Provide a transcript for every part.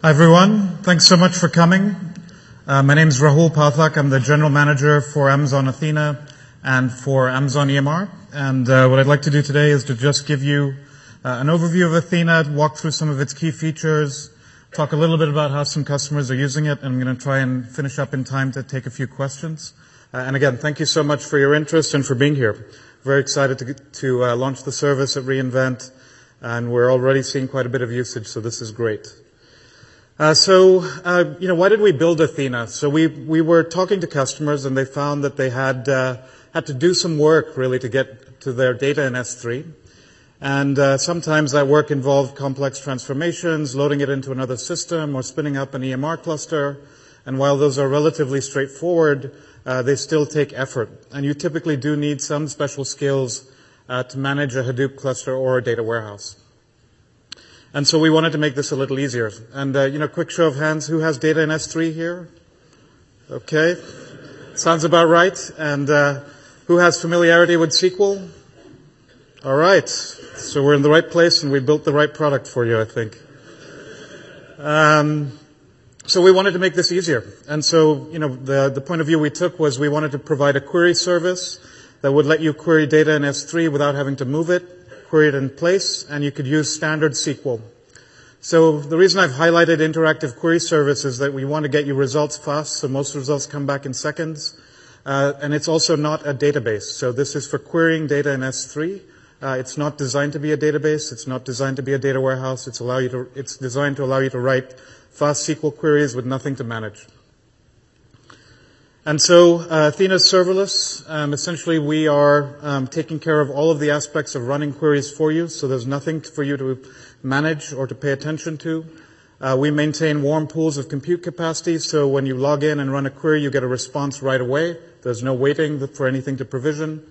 Hi everyone, thanks so much for coming. My name is Rahul Pathak. I'm the General Manager for Amazon Athena and for Amazon EMR. And what I'd like to do today is to just give you an overview of Athena, walk through some of its key features, talk a little bit about how some customers are using it, and I'm going to try and finish up in time to take a few questions. And again, thank you so much for your interest and for being here. Very excited to launch the service at reInvent, and we're already seeing quite a bit of usage, so this is great. Why did we build Athena? So we were talking to customers, and they found that they had to do some work really to get to their data in S3, and sometimes that work involved complex transformations, loading it into another system, or spinning up an EMR cluster. And while those are relatively straightforward, they still take effort, and you typically do need some special skills to manage a Hadoop cluster or a data warehouse. And so we wanted to make this a little easier. And, quick show of hands, who has data in S3 here? Okay. Sounds about right. And who has familiarity with SQL? All right. So we're in the right place, and we built the right product for you, I think. So we wanted to make this easier. And so, the point of view we took was we wanted to provide a query service that would let you query data in S3 without having to move it, query it in place, and you could use standard SQL. So the reason I've highlighted interactive query service is that we want to get you results fast, so most results come back in seconds. And it's also not a database. So this is for querying data in S3. It's not designed to be a database. It's not designed to be a data warehouse. It's designed to allow you to write fast SQL queries with nothing to manage. And so Athena's serverless. Essentially, we are taking care of all of the aspects of running queries for you, so there's nothing for you to manage or to pay attention to. We maintain warm pools of compute capacity, so when you log in and run a query, you get a response right away. There's no waiting for anything to provision.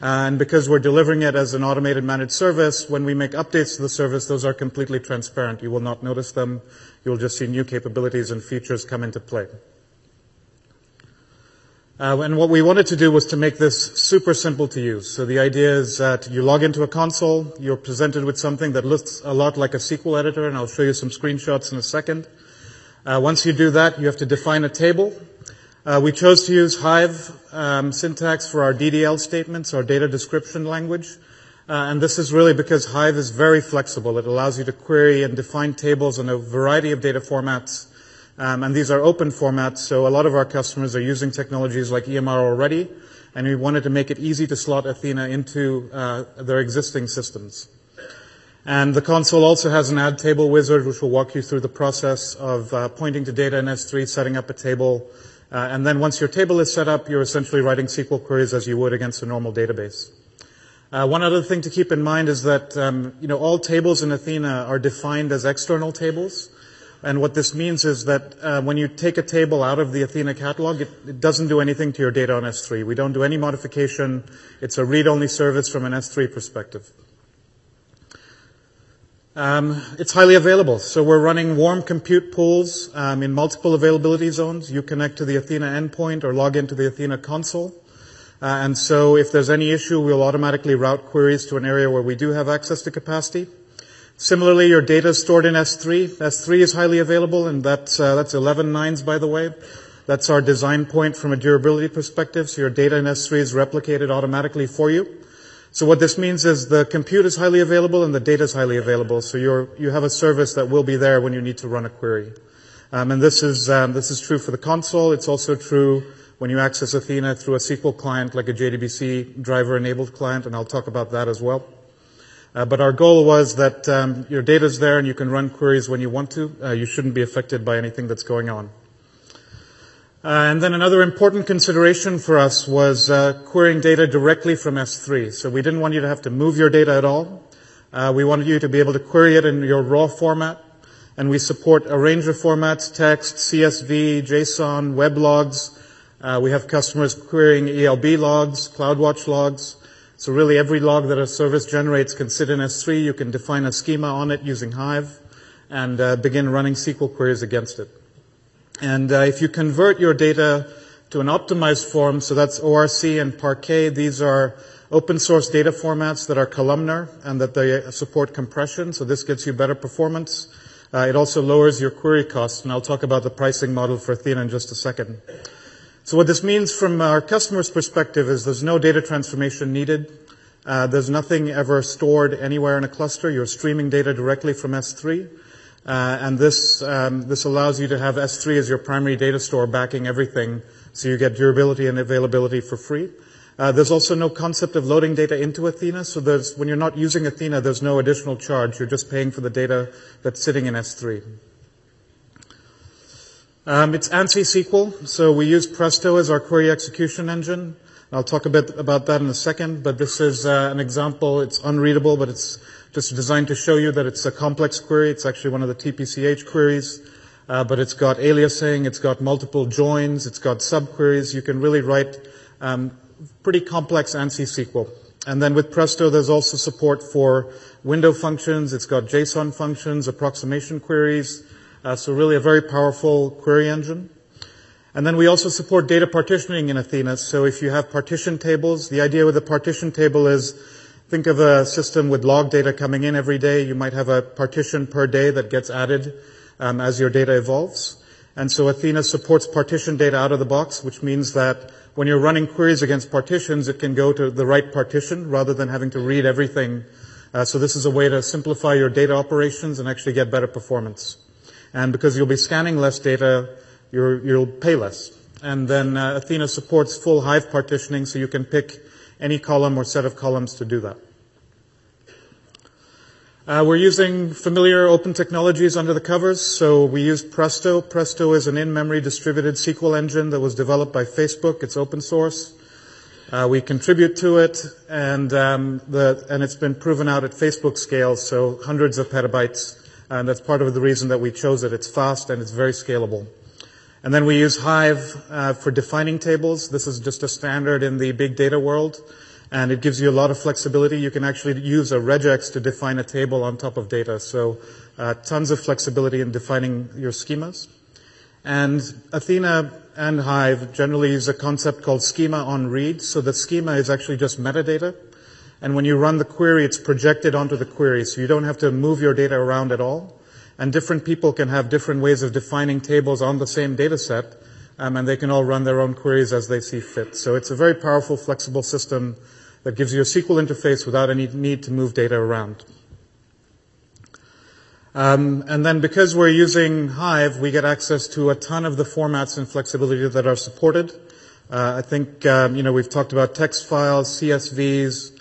And because we're delivering it as an automated managed service, when we make updates to the service, those are completely transparent. You will not notice them. You'll just see new capabilities and features come into play. And what we wanted to do was to make this super simple to use. So the idea is that you log into a console, you're presented with something that looks a lot like a SQL editor, and I'll show you some screenshots in a second. Once you do that, you have to define a table. We chose to use Hive syntax for our DDL statements, our data description language. And this is really because Hive is very flexible. It allows you to query and define tables in a variety of data formats. And these are open formats, so a lot of our customers are using technologies like EMR already, and we wanted to make it easy to slot Athena into their existing systems. And the console also has an add table wizard, which will walk you through the process of pointing to data in S3, setting up a table, and then once your table is set up, you're essentially writing SQL queries as you would against a normal database. One other thing to keep in mind is that all tables in Athena are defined as external tables. And what this means is that when you take a table out of the Athena catalog, it doesn't do anything to your data on S3. We don't do any modification. It's a read-only service from an S3 perspective. It's highly available. So we're running warm compute pools in multiple availability zones. You connect to the Athena endpoint or log into the Athena console. And so if there's any issue, we'll automatically route queries to an area where we do have access to capacity. Similarly, your data is stored in S3. S3 is highly available, and that's 11 nines, by the way. That's our design point from a durability perspective, so your data in S3 is replicated automatically for you. So what this means is the compute is highly available and the data is highly available, so you have a service that will be there when you need to run a query. And this is true for the console. It's also true when you access Athena through a SQL client, like a JDBC driver-enabled client, and I'll talk about that as well. But our goal was that your data's there and you can run queries when you want to. You shouldn't be affected by anything that's going on. And then another important consideration for us was querying data directly from S3. So we didn't want you to have to move your data at all. We wanted you to be able to query it in your raw format. And we support a range of formats, text, CSV, JSON, web logs. We have customers querying ELB logs, CloudWatch logs. So really every log that a service generates can sit in S3. You can define a schema on it using Hive and begin running SQL queries against it. And if you convert your data to an optimized form, so that's ORC and Parquet, these are open source data formats that are columnar and that they support compression, so this gets you better performance. It also lowers your query costs, and I'll talk about the pricing model for Athena in just a second. So what this means from our customer's perspective is there's no data transformation needed. There's nothing ever stored anywhere in a cluster. You're streaming data directly from S3. And this allows you to have S3 as your primary data store backing everything, so you get durability and availability for free. There's also no concept of loading data into Athena, so when you're not using Athena, there's no additional charge. You're just paying for the data that's sitting in S3. It's ANSI SQL, so we use Presto as our query execution engine. I'll talk a bit about that in a second, but this is an example. It's unreadable, but it's just designed to show you that it's a complex query. It's actually one of the TPCH queries, but it's got aliasing, it's got multiple joins, it's got subqueries. You can really write pretty complex ANSI SQL. And then with Presto, there's also support for window functions. It's got JSON functions, approximation queries, so really a very powerful query engine. And then we also support data partitioning in Athena. So if you have partition tables, the idea with a partition table is, think of a system with log data coming in every day. You might have a partition per day that gets added as your data evolves. And so Athena supports partition data out of the box, which means that when you're running queries against partitions, it can go to the right partition rather than having to read everything. So this is a way to simplify your data operations and actually get better performance. And because you'll be scanning less data, you'll pay less. And then Athena supports full Hive partitioning, so you can pick any column or set of columns to do that. We're using familiar open technologies under the covers, so we use Presto. Presto is an in-memory distributed SQL engine that was developed by Facebook. It's open source. We contribute to it, and it's been proven out at Facebook scale, so hundreds of petabytes, and that's part of the reason that we chose it. It's fast and it's very scalable. And then we use Hive for defining tables. This is just a standard in the big data world, and it gives you a lot of flexibility. You can actually use a regex to define a table on top of data, so tons of flexibility in defining your schemas. And Athena and Hive generally use a concept called schema on read, so the schema is actually just metadata, and when you run the query, it's projected onto the query, so you don't have to move your data around at all. And different people can have different ways of defining tables on the same data set, and they can all run their own queries as they see fit. So it's a very powerful, flexible system that gives you a SQL interface without any need to move data around. And then because we're using Hive, we get access to a ton of the formats and flexibility that are supported. I think we've talked about text files, CSVs,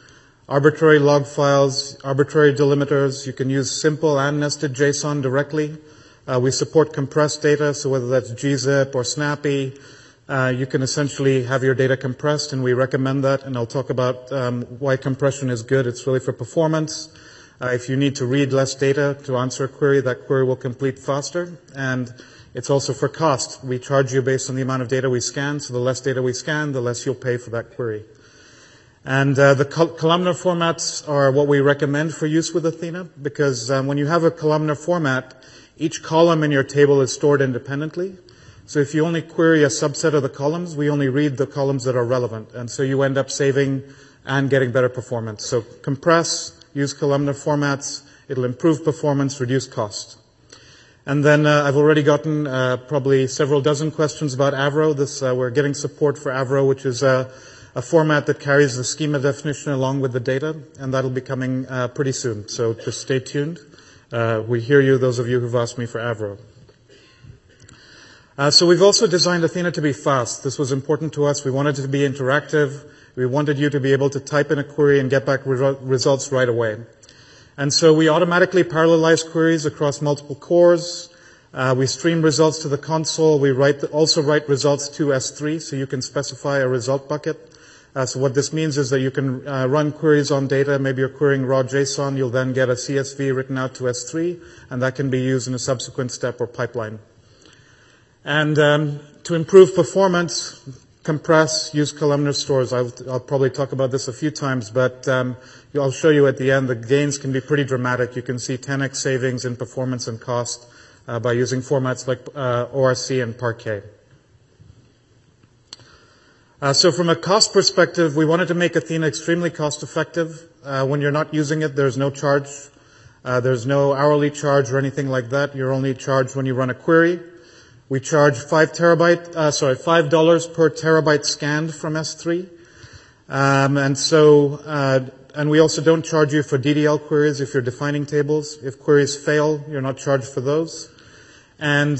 arbitrary log files, arbitrary delimiters. You can use simple and nested JSON directly. We support compressed data, so whether that's gzip or snappy, you can essentially have your data compressed, and we recommend that, and I'll talk about why compression is good. It's really for performance. If you need to read less data to answer a query, that query will complete faster, and it's also for cost. We charge you based on the amount of data we scan, so the less data we scan, the less you'll pay for that query. And the columnar formats are what we recommend for use with Athena, because when you have a columnar format, each column in your table is stored independently. So if you only query a subset of the columns, we only read the columns that are relevant. And so you end up saving and getting better performance. So compress, use columnar formats. It'll improve performance, reduce cost. And then I've already gotten probably several dozen questions about Avro. We're getting support for Avro, which is a format that carries the schema definition along with the data, and that'll be coming pretty soon. So just stay tuned. We hear you, those of you who've asked me for Avro. So we've also designed Athena to be fast. This was important to us. We wanted it to be interactive. We wanted you to be able to type in a query and get back results right away. And so we automatically parallelize queries across multiple cores. We stream results to the console. We also write results to S3, so you can specify a result bucket. So what this means is that you can run queries on data. Maybe you're querying raw JSON. You'll then get a CSV written out to S3, and that can be used in a subsequent step or pipeline. And to improve performance, compress, use columnar stores. I'll probably talk about this a few times, but I'll show you at the end the gains can be pretty dramatic. You can see 10x savings in performance and cost by using formats like ORC and Parquet. So from a cost perspective, we wanted to make Athena extremely cost effective. When you're not using it, there's no charge. There's no hourly charge or anything like that. You're only charged when you run a query. We charge $5 per terabyte scanned from S3. And we also don't charge you for DDL queries if you're defining tables. If queries fail, you're not charged for those. And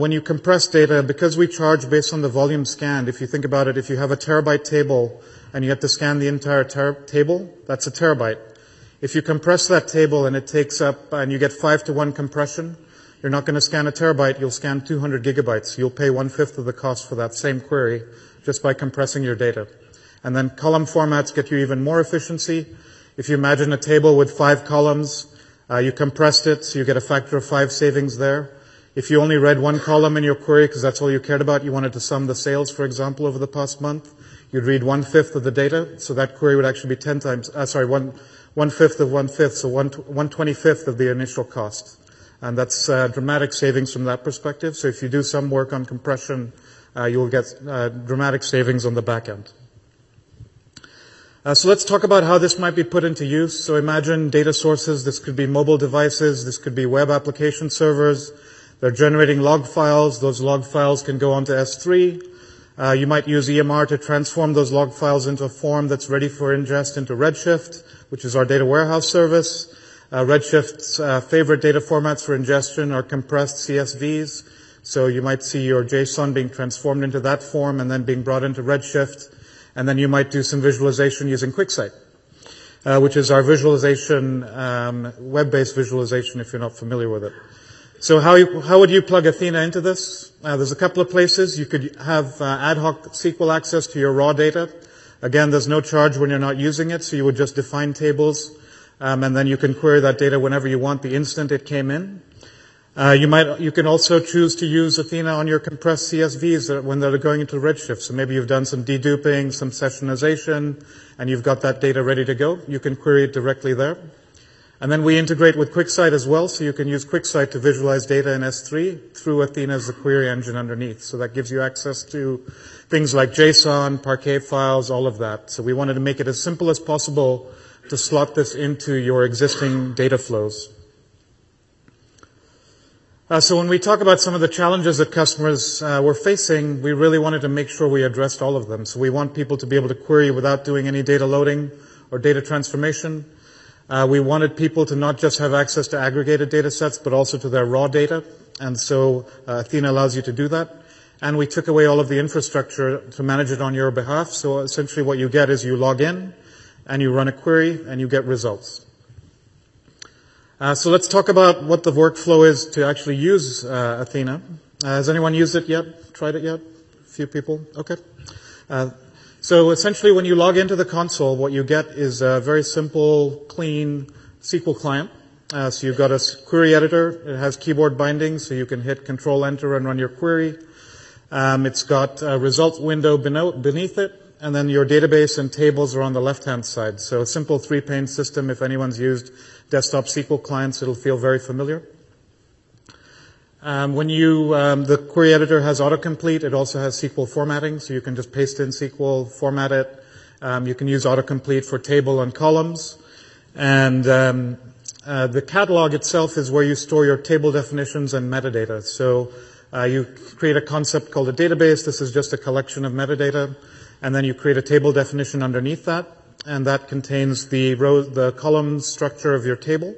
when you compress data, because we charge based on the volume scanned, if you think about it, if you have a terabyte table and you have to scan the entire table, that's a terabyte. If you compress that table and it takes up, and you get 5-to-1 compression, you're not going to scan a terabyte, you'll scan 200 gigabytes. You'll pay 1/5 of the cost for that same query just by compressing your data. And then column formats get you even more efficiency. If you imagine a table with 5 columns, you compressed it, so you get a factor of 5 savings there. If you only read 1 column in your query because that's all you cared about, you wanted to sum the sales, for example, over the past month, you'd read 1/5 of the data, so that query would actually be 1/5 of 1/5, so 1/25 of the initial cost. And that's dramatic savings from that perspective. So if you do some work on compression, you'll get dramatic savings on the back end. So let's talk about how this might be put into use. So imagine data sources. This could be mobile devices. This could be web application servers. They're generating log files. Those log files can go onto S3. You might use EMR to transform those log files into a form that's ready for ingest into Redshift, which is our data warehouse service. Redshift's favorite data formats for ingestion are compressed CSVs. So you might see your JSON being transformed into that form and then being brought into Redshift. And then you might do some visualization using QuickSight, which is our visualization, web-based visualization if you're not familiar with it. So how would you plug Athena into this? There's a couple of places. You could have ad hoc SQL access to your raw data. Again, there's no charge when you're not using it, so you would just define tables, and then you can query that data whenever you want the instant it came in. You can also choose to use Athena on your compressed CSVs when they're going into Redshift. So maybe you've done some deduping, some sessionization, and you've got that data ready to go. You can query it directly there. And then we integrate with QuickSight as well, so you can use QuickSight to visualize data in S3 through Athena as the query engine underneath. So that gives you access to things like JSON, Parquet files, all of that. So we wanted to make it as simple as possible to slot this into your existing data flows. So when we talk about some of the challenges that customers were facing, we really wanted to make sure we addressed all of them. So we want people to be able to query without doing any data loading or data transformation. We wanted people to not just have access to aggregated data sets, but also to their raw data. And so Athena allows you to do that. And we took away all of the infrastructure to manage it on your behalf. So essentially what you get is you log in and you run a query and you get results. So let's talk about what the workflow is to actually use Athena. Has anyone used it yet? Tried it yet? A few people? Okay. So essentially when you log into the console, what you get is a very simple, clean SQL client. So you've got a query editor. It has keyboard bindings, so you can hit Control-Enter and run your query. It's got a results window beneath it, and then your database and tables are on the left-hand side. So a simple 3-pane system. If anyone's used desktop SQL clients, it'll feel very familiar. The query editor has autocomplete. It also has SQL formatting, so you can just paste in SQL, format it. You can use autocomplete for table and columns. And the catalog itself is where you store your table definitions and metadata. So you create a concept called a database. This is just a collection of metadata. And then you create a table definition underneath that, and that contains the column structure of your table.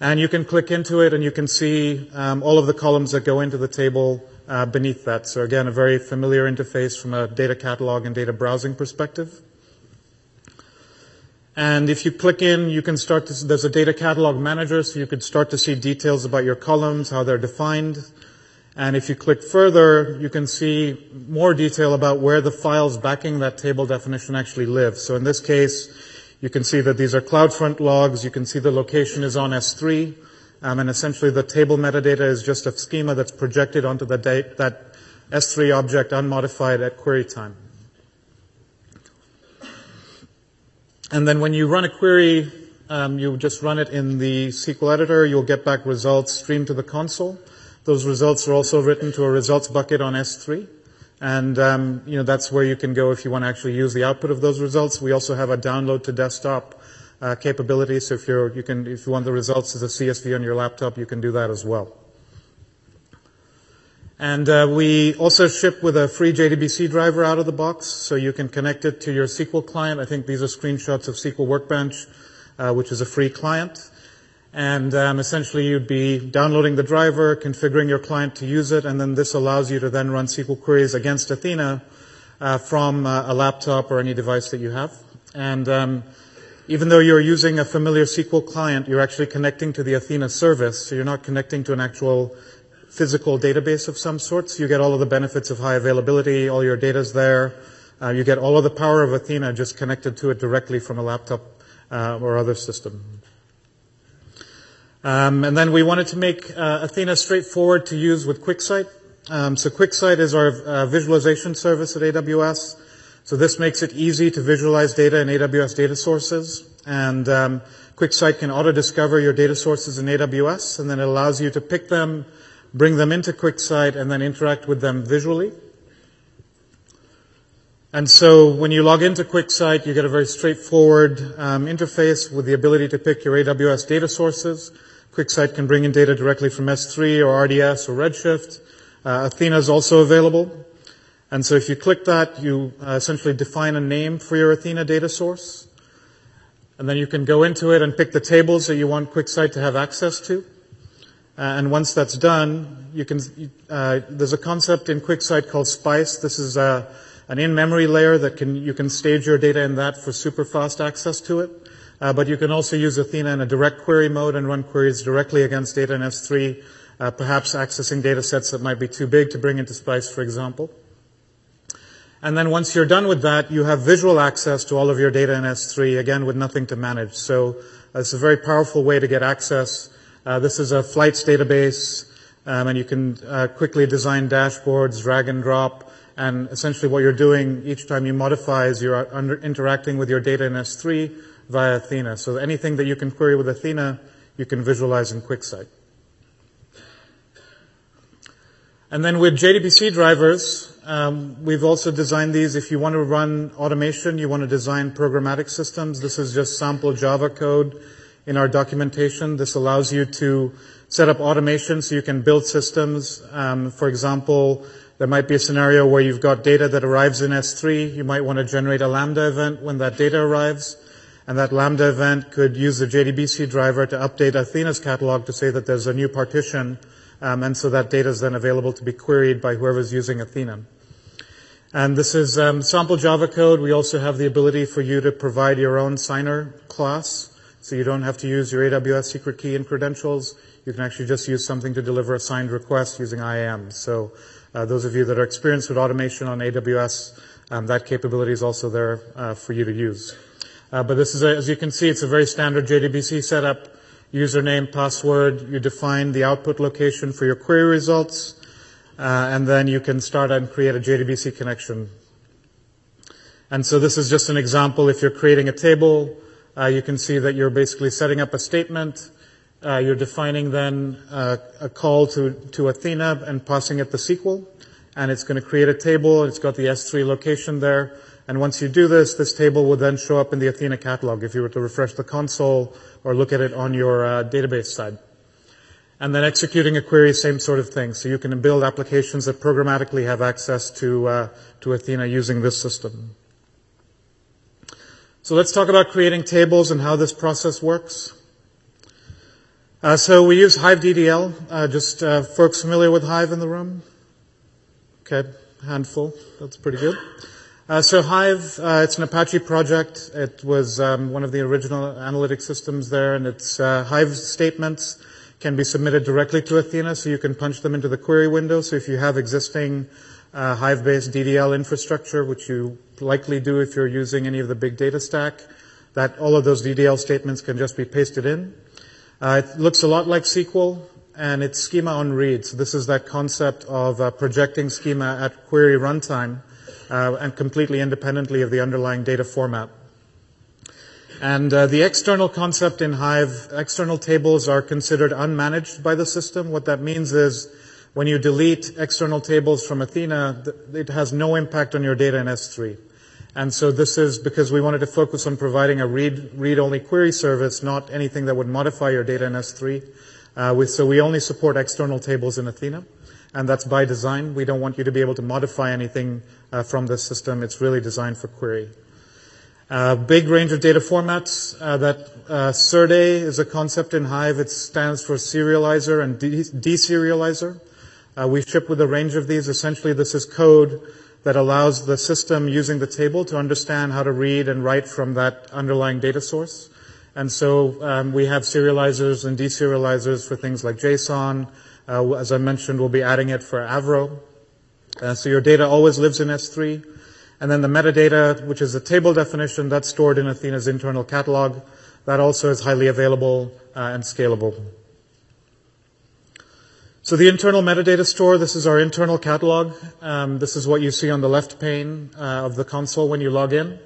And you can click into it, and you can see all of the columns that go into the table beneath that. So again, a very familiar interface from a data catalog and data browsing perspective. And if you click in, you can start to see there's a data catalog manager, so you can start to see details about your columns, how they're defined. And if you click further, you can see more detail about where the files backing that table definition actually live. So in this case, you can see that these are CloudFront logs. You can see the location is on S3. And essentially, the table metadata is just a schema that's projected onto that S3 object unmodified at query time. And then when you run a query, you just run it in the SQL editor. You'll get back results streamed to the console. Those results are also written to a results bucket on S3. And, that's where you can go if you want to actually use the output of those results. We also have a download to desktop capabilities. So if you want the results as a CSV on your laptop, you can do that as well. And we also ship with a free JDBC driver out of the box, so you can connect it to your SQL client. I think these are screenshots of SQL Workbench, which is a free client. And essentially, you'd be downloading the driver, configuring your client to use it, and then this allows you to then run SQL queries against Athena from a laptop or any device that you have. And even though you're using a familiar SQL client, you're actually connecting to the Athena service, so you're not connecting to an actual physical database of some sort. So you get all of the benefits of high availability, all your data's there. You get all of the power of Athena just connected to it directly from a laptop or other system. And then we wanted to make Athena straightforward to use with QuickSight. So QuickSight is our visualization service at AWS. So this makes it easy to visualize data in AWS data sources. And QuickSight can auto-discover your data sources in AWS, and then it allows you to pick them, bring them into QuickSight, and then interact with them visually. And so when you log into QuickSight, you get a very straightforward interface with the ability to pick your AWS data sources. QuickSight can bring in data directly from S3 or RDS or Redshift. Athena is also available. And so if you click that, you essentially define a name for your Athena data source. And then you can go into it and pick the tables that you want QuickSight to have access to. And once that's done, you can, there's a concept in QuickSight called SPICE. This is an in-memory layer that you can stage your data in that for super fast access to it. But you can also use Athena in a direct query mode and run queries directly against data in S3, perhaps accessing data sets that might be too big to bring into SPICE, for example. And then once you're done with that, you have visual access to all of your data in S3, again, with nothing to manage. So it's a very powerful way to get access. This is a flights database, and you can quickly design dashboards, drag and drop, and essentially what you're doing each time you modify is you're interacting with your data in S3 via Athena. So anything that you can query with Athena, you can visualize in QuickSight. And then with JDBC drivers, we've also designed these. If you want to run automation, you want to design programmatic systems. This is just sample Java code in our documentation. This allows you to set up automation so you can build systems. For example, there might be a scenario where you've got data that arrives in S3. You might want to generate a Lambda event when that data arrives, and that Lambda event could use the JDBC driver to update Athena's catalog to say that there's a new partition, and so that data is then available to be queried by whoever's using Athena. And this is sample Java code. We also have the ability for you to provide your own signer class, so you don't have to use your AWS secret key and credentials. You can actually just use something to deliver a signed request using IAM. So those of you that are experienced with automation on AWS, that capability is also there for you to use. But this is, as you can see, it's a very standard JDBC setup. Username, password, you define the output location for your query results, and then you can start and create a JDBC connection. And so this is just an example. If you're creating a table, you can see that you're basically setting up a statement. You're defining then a call to Athena and passing it the SQL. And it's going to create a table. It's got the S3 location there. And once you do this, this table will then show up in the Athena catalog if you were to refresh the console or look at it on your database side. And then executing a query, same sort of thing. So you can build applications that programmatically have access to Athena using this system. So let's talk about creating tables and how this process works. So we use Hive DDL. Just folks familiar with Hive in the room? Okay, handful. That's pretty good. So Hive, it's an Apache project. It was one of the original analytic systems there, and it's Hive statements can be submitted directly to Athena, so you can punch them into the query window. So if you have existing Hive-based DDL infrastructure, which you likely do if you're using any of the big data stack, that all of those DDL statements can just be pasted in. It looks a lot like SQL, and it's schema on read. So this is that concept of projecting schema at query runtime and completely independently of the underlying data format. And the external concept in Hive, external tables are considered unmanaged by the system. What that means is when you delete external tables from Athena, it has no impact on your data in S3. And so this is because we wanted to focus on providing a read-only query service, not anything that would modify your data in S3. So we only support external tables in Athena, and that's by design. We don't want you to be able to modify anything from this system. It's really designed for query. Big range of data formats. SERDE is a concept in Hive. It stands for serializer and deserializer. We ship with a range of these. Essentially, this is code that allows the system using the table to understand how to read and write from that underlying data source. And so we have serializers and deserializers for things like JSON. As I mentioned, we'll be adding it for Avro. So your data always lives in S3. And then the metadata, which is a table definition, that's stored in Athena's internal catalog. That also is highly available and scalable. So the internal metadata store, this is our internal catalog. This is what you see on the left pane of the console when you log in.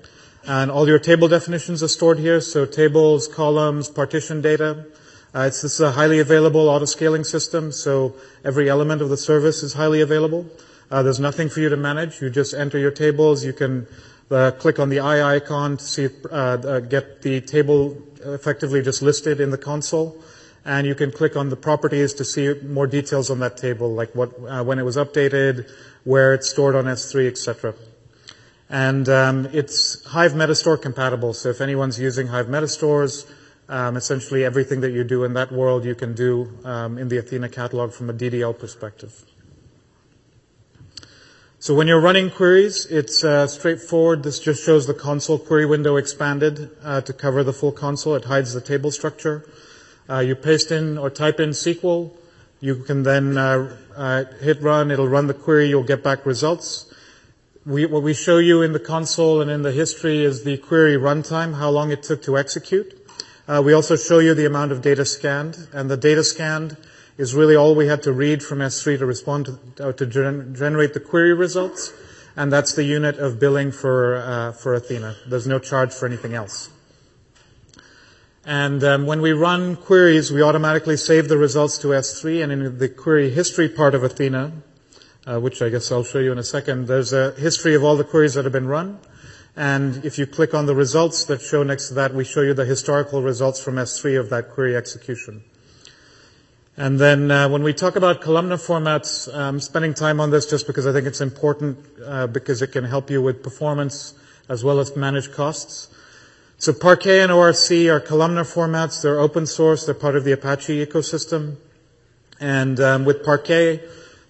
And all your table definitions are stored here, so tables, columns, partition data. This is a highly available auto-scaling system, so every element of the service is highly available. There's nothing for you to manage. You just enter your tables. You can click on the I icon to see get the table effectively just listed in the console, and you can click on the properties to see more details on that table, like what when it was updated, where it's stored on S3, etc. And it's Hive Metastore compatible. So if anyone's using Hive Metastores, essentially everything that you do in that world you can do in the Athena catalog from a DDL perspective. So when you're running queries, it's straightforward. This just shows the console query window expanded to cover the full console. It hides the table structure. You paste in or type in SQL. You can then hit run. It'll run the query. You'll get back results. What we show you in the console and in the history is the query runtime, how long it took to execute. We also show you the amount of data scanned, and the data scanned is really all we had to read from S3 to respond to generate the query results, and that's the unit of billing for Athena. There's no charge for anything else. And when we run queries, we automatically save the results to S3, and in the query history part of Athena, which I guess I'll show you in a second, there's a history of all the queries that have been run, and if you click on the results that show next to that, we show you the historical results from S3 of that query execution. And then when we talk about columnar formats, I'm spending time on this just because I think it's important because it can help you with performance as well as manage costs. So Parquet and ORC are columnar formats. They're open source. They're part of the Apache ecosystem. And with Parquet,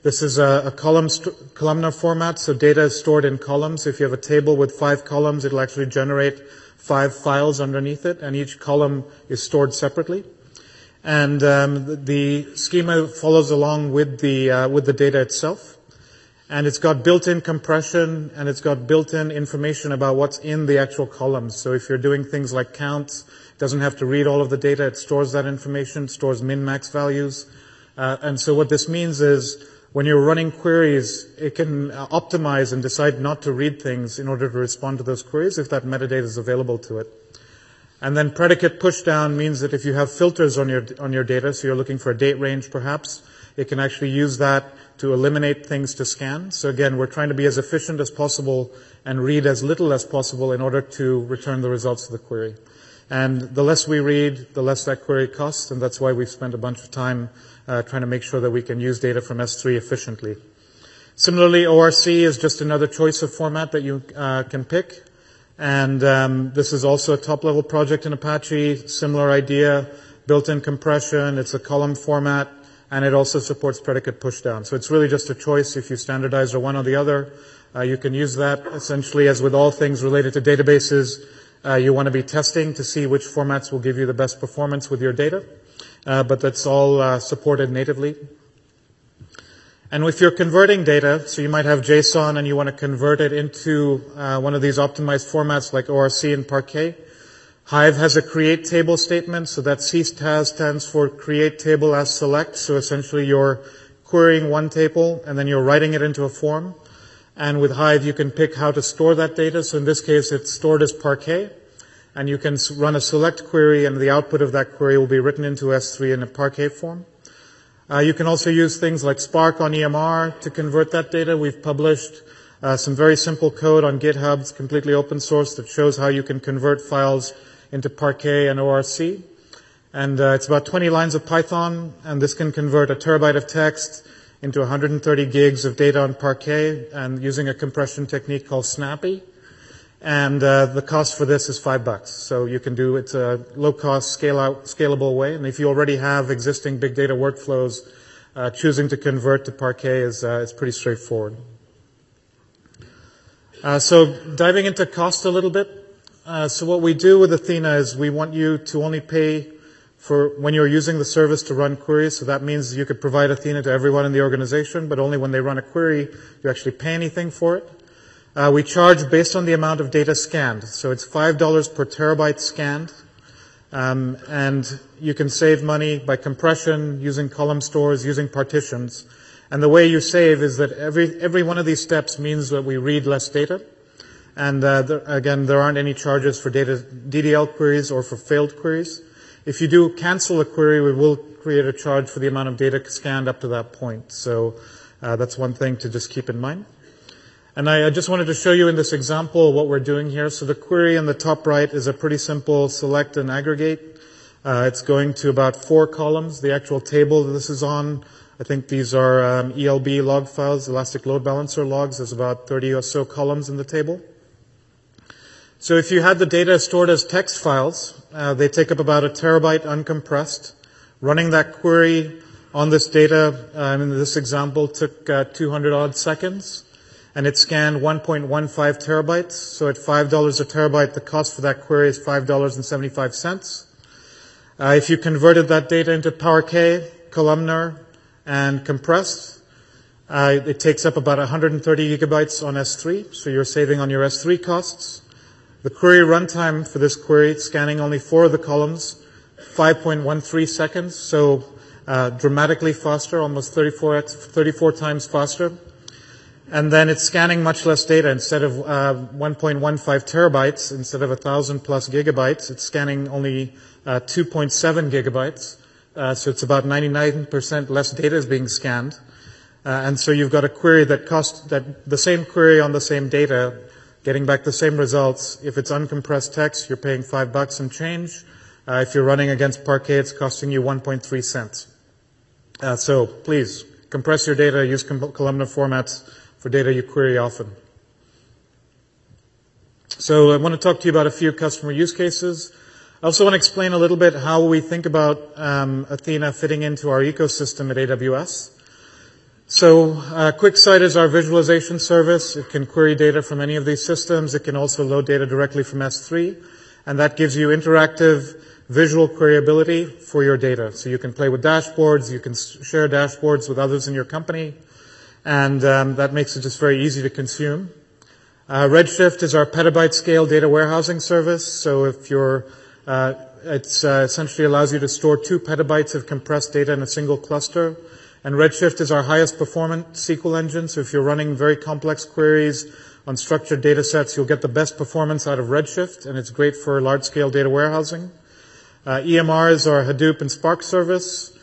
this is a columnar format, so data is stored in columns. If you have a table with 5 columns, it'll actually generate 5 files underneath it, and each column is stored separately. And the schema follows along with the data itself, and it's got built-in compression, and it's got built-in information about what's in the actual columns. So if you're doing things like counts, it doesn't have to read all of the data. It stores that information, stores min-max values. And so what this means is when you're running queries, it can optimize and decide not to read things in order to respond to those queries if that metadata is available to it. And then predicate pushdown means that if you have filters on your data, so you're looking for a date range perhaps, it can actually use that to eliminate things to scan. So again, we're trying to be as efficient as possible and read as little as possible in order to return the results of the query. And the less we read, the less that query costs, and that's why we've spent a bunch of time trying to make sure that we can use data from S3 efficiently. Similarly, ORC is just another choice of format that you can pick. And this is also a top-level project in Apache, similar idea, built-in compression, it's a column format, and it also supports predicate pushdown. So it's really just a choice. If you standardize one or the other, you can use that. Essentially, as with all things related to databases, you want to be testing to see which formats will give you the best performance with your data, but that's all supported natively. And if you're converting data, so you might have JSON and you want to convert it into one of these optimized formats like ORC and Parquet, Hive has a create table statement, so that CTAS stands for create table as select, so essentially you're querying one table and then you're writing it into a form. And with Hive, you can pick how to store that data, so in this case it's stored as Parquet, and you can run a select query and the output of that query will be written into S3 in a Parquet form. You can also use things like Spark on EMR to convert that data. We've published Some very simple code on GitHub, it's completely open source, that shows how you can convert files into Parquet and ORC. And it's about 20 lines of Python, and this can convert a terabyte of text into 130 gigs of data on Parquet, and using a compression technique called Snappy. And the cost for this is $5. So you can do it's a low-cost, scalable way. And if you already have existing big data workflows, choosing to convert to Parquet is pretty straightforward. So diving into cost a little bit. So what we do with Athena is we want you to only pay for when you're using the service to run queries. So that means you could provide Athena to everyone in the organization, but only when they run a query, you actually pay anything for it. We charge based on the amount of data scanned. So it's $5 per terabyte scanned. And you can save money by compression, using column stores, using partitions. And the way you save is that every one of these steps means that we read less data. And again, there aren't any charges for data DDL queries or for failed queries. If you do cancel a query, we will create a charge for the amount of data scanned up to that point. So that's one thing to just keep in mind. And I just wanted to show you in this example what we're doing here. So the query in the top right is a pretty simple select and aggregate. It's going to about 4 columns. The actual table that this is on, I think these are ELB log files, Elastic Load Balancer logs. There's about 30 or so columns in the table. So if you had the data stored as text files, they take up about a terabyte uncompressed. Running that query on this data, in this example, took 200-odd seconds. And it scanned 1.15 terabytes, so at $5 a terabyte, the cost for that query is $5.75. If you converted that data into Parquet, columnar, and compressed, it takes up about 130 gigabytes on S3, so you're saving on your S3 costs. The query runtime for this query, scanning only 4 of the columns, 5.13 seconds, so dramatically faster, almost 34 times faster. And then it's scanning much less data. Instead of 1.15 terabytes, instead of 1,000-plus gigabytes, it's scanning only 2.7 gigabytes. So it's about 99% less data is being scanned. And so you've got a query that costs the same query on the same data, getting back the same results. If it's uncompressed text, you're paying $5 and change. If you're running against Parquet, it's costing you 1.3 cents. So please, compress your data, use columnar formats for data you query often. So I want to talk to you about a few customer use cases. I also want to explain a little bit how we think about Athena fitting into our ecosystem at AWS. So QuickSight is our visualization service. It can query data from any of these systems. It can also load data directly from S3, and that gives you interactive visual queryability for your data. So you can play with dashboards, you can share dashboards with others in your company, and that makes it just very easy to consume. Redshift is our petabyte-scale data warehousing service. So if you're, it essentially allows you to store 2 petabytes of compressed data in a single cluster. And Redshift is our highest-performance SQL engine. So if you're running very complex queries on structured data sets, you'll get the best performance out of Redshift, and it's great for large-scale data warehousing. EMR is our Hadoop and Spark service.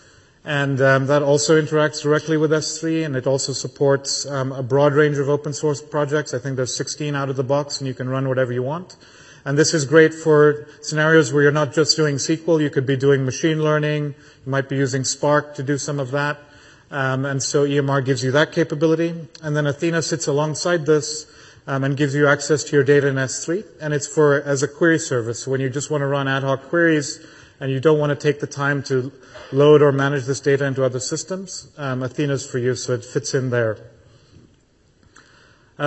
And that also interacts directly with S3, and it also supports a broad range of open source projects. I think there's 16 out of the box, and you can run whatever you want. And this is great for scenarios where you're not just doing SQL. You could be doing machine learning. You might be using Spark to do some of that. And so EMR gives you that capability. And then Athena sits alongside this and gives you access to your data in S3. And it's for as a query service. So when you just want to run ad hoc queries, and you don't want to take the time to load or manage this data into other systems, Athena's for you, so it fits in there.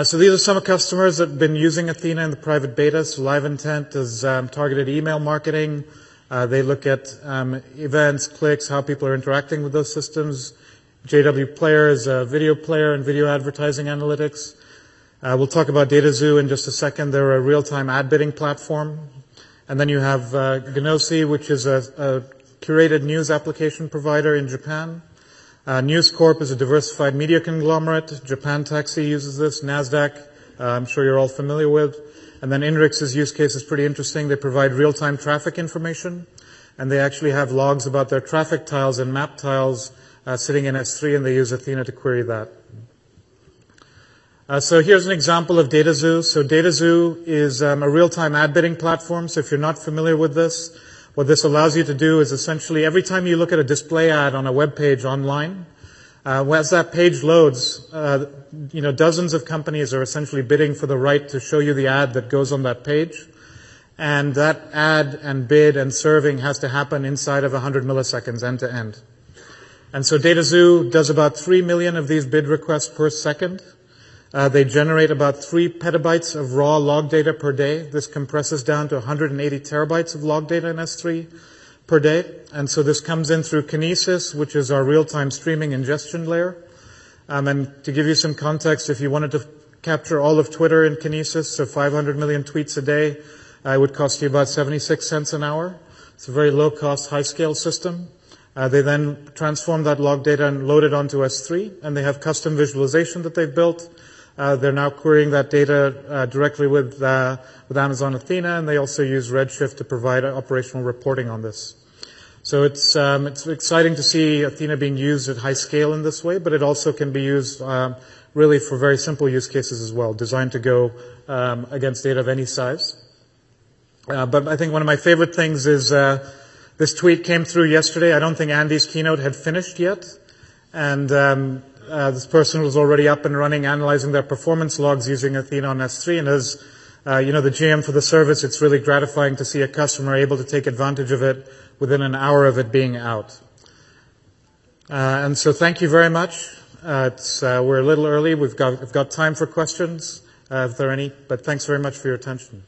So these are some customers that have been using Athena in the private beta. So Live Intent is targeted email marketing. They look at events, clicks, how people are interacting with those systems. JW Player is a video player and video advertising analytics. We'll talk about DataZoo in just a second. They're a real-time ad bidding platform. And then you have Gunosy, which is a curated news application provider in Japan. News Corp is a diversified media conglomerate. Japan Taxi uses this. NASDAQ, I'm sure you're all familiar with. And then Inrix's use case is pretty interesting. They provide real-time traffic information, and they actually have logs about their traffic tiles and map tiles sitting in S3, and they use Athena to query that. So here's an example of DataZoo. So DataZoo is a real-time ad bidding platform. So if you're not familiar with this, what this allows you to do is essentially every time you look at a display ad on a web page online, as that page loads, dozens of companies are essentially bidding for the right to show you the ad that goes on that page. And that ad and bid and serving has to happen inside of 100 milliseconds end to end. And so DataZoo does about 3 million of these bid requests per second. They generate about 3 petabytes of raw log data per day. This compresses down to 180 terabytes of log data in S3 per day. And so this comes in through Kinesis, which is our real-time streaming ingestion layer. And to give you some context, if you wanted to capture all of Twitter in Kinesis, so 500 million tweets a day, it would cost you about 76 cents an hour. It's a very low-cost, high-scale system. They then transform that log data and load it onto S3, and they have custom visualization that they've built. They're now querying that data directly with Amazon Athena, and they also use Redshift to provide operational reporting on this. So it's exciting to see Athena being used at high scale in this way, but it also can be used really for very simple use cases as well, designed to go against data of any size. But I think one of my favorite things is this tweet came through yesterday. I don't think Andy's keynote had finished yet, and this person was already up and running, analyzing their performance logs using Athena on S3. And as the GM for the service, it's really gratifying to see a customer able to take advantage of it within an hour of it being out. And so, thank you very much. We're a little early. We've got time for questions if there are any. But thanks very much for your attention.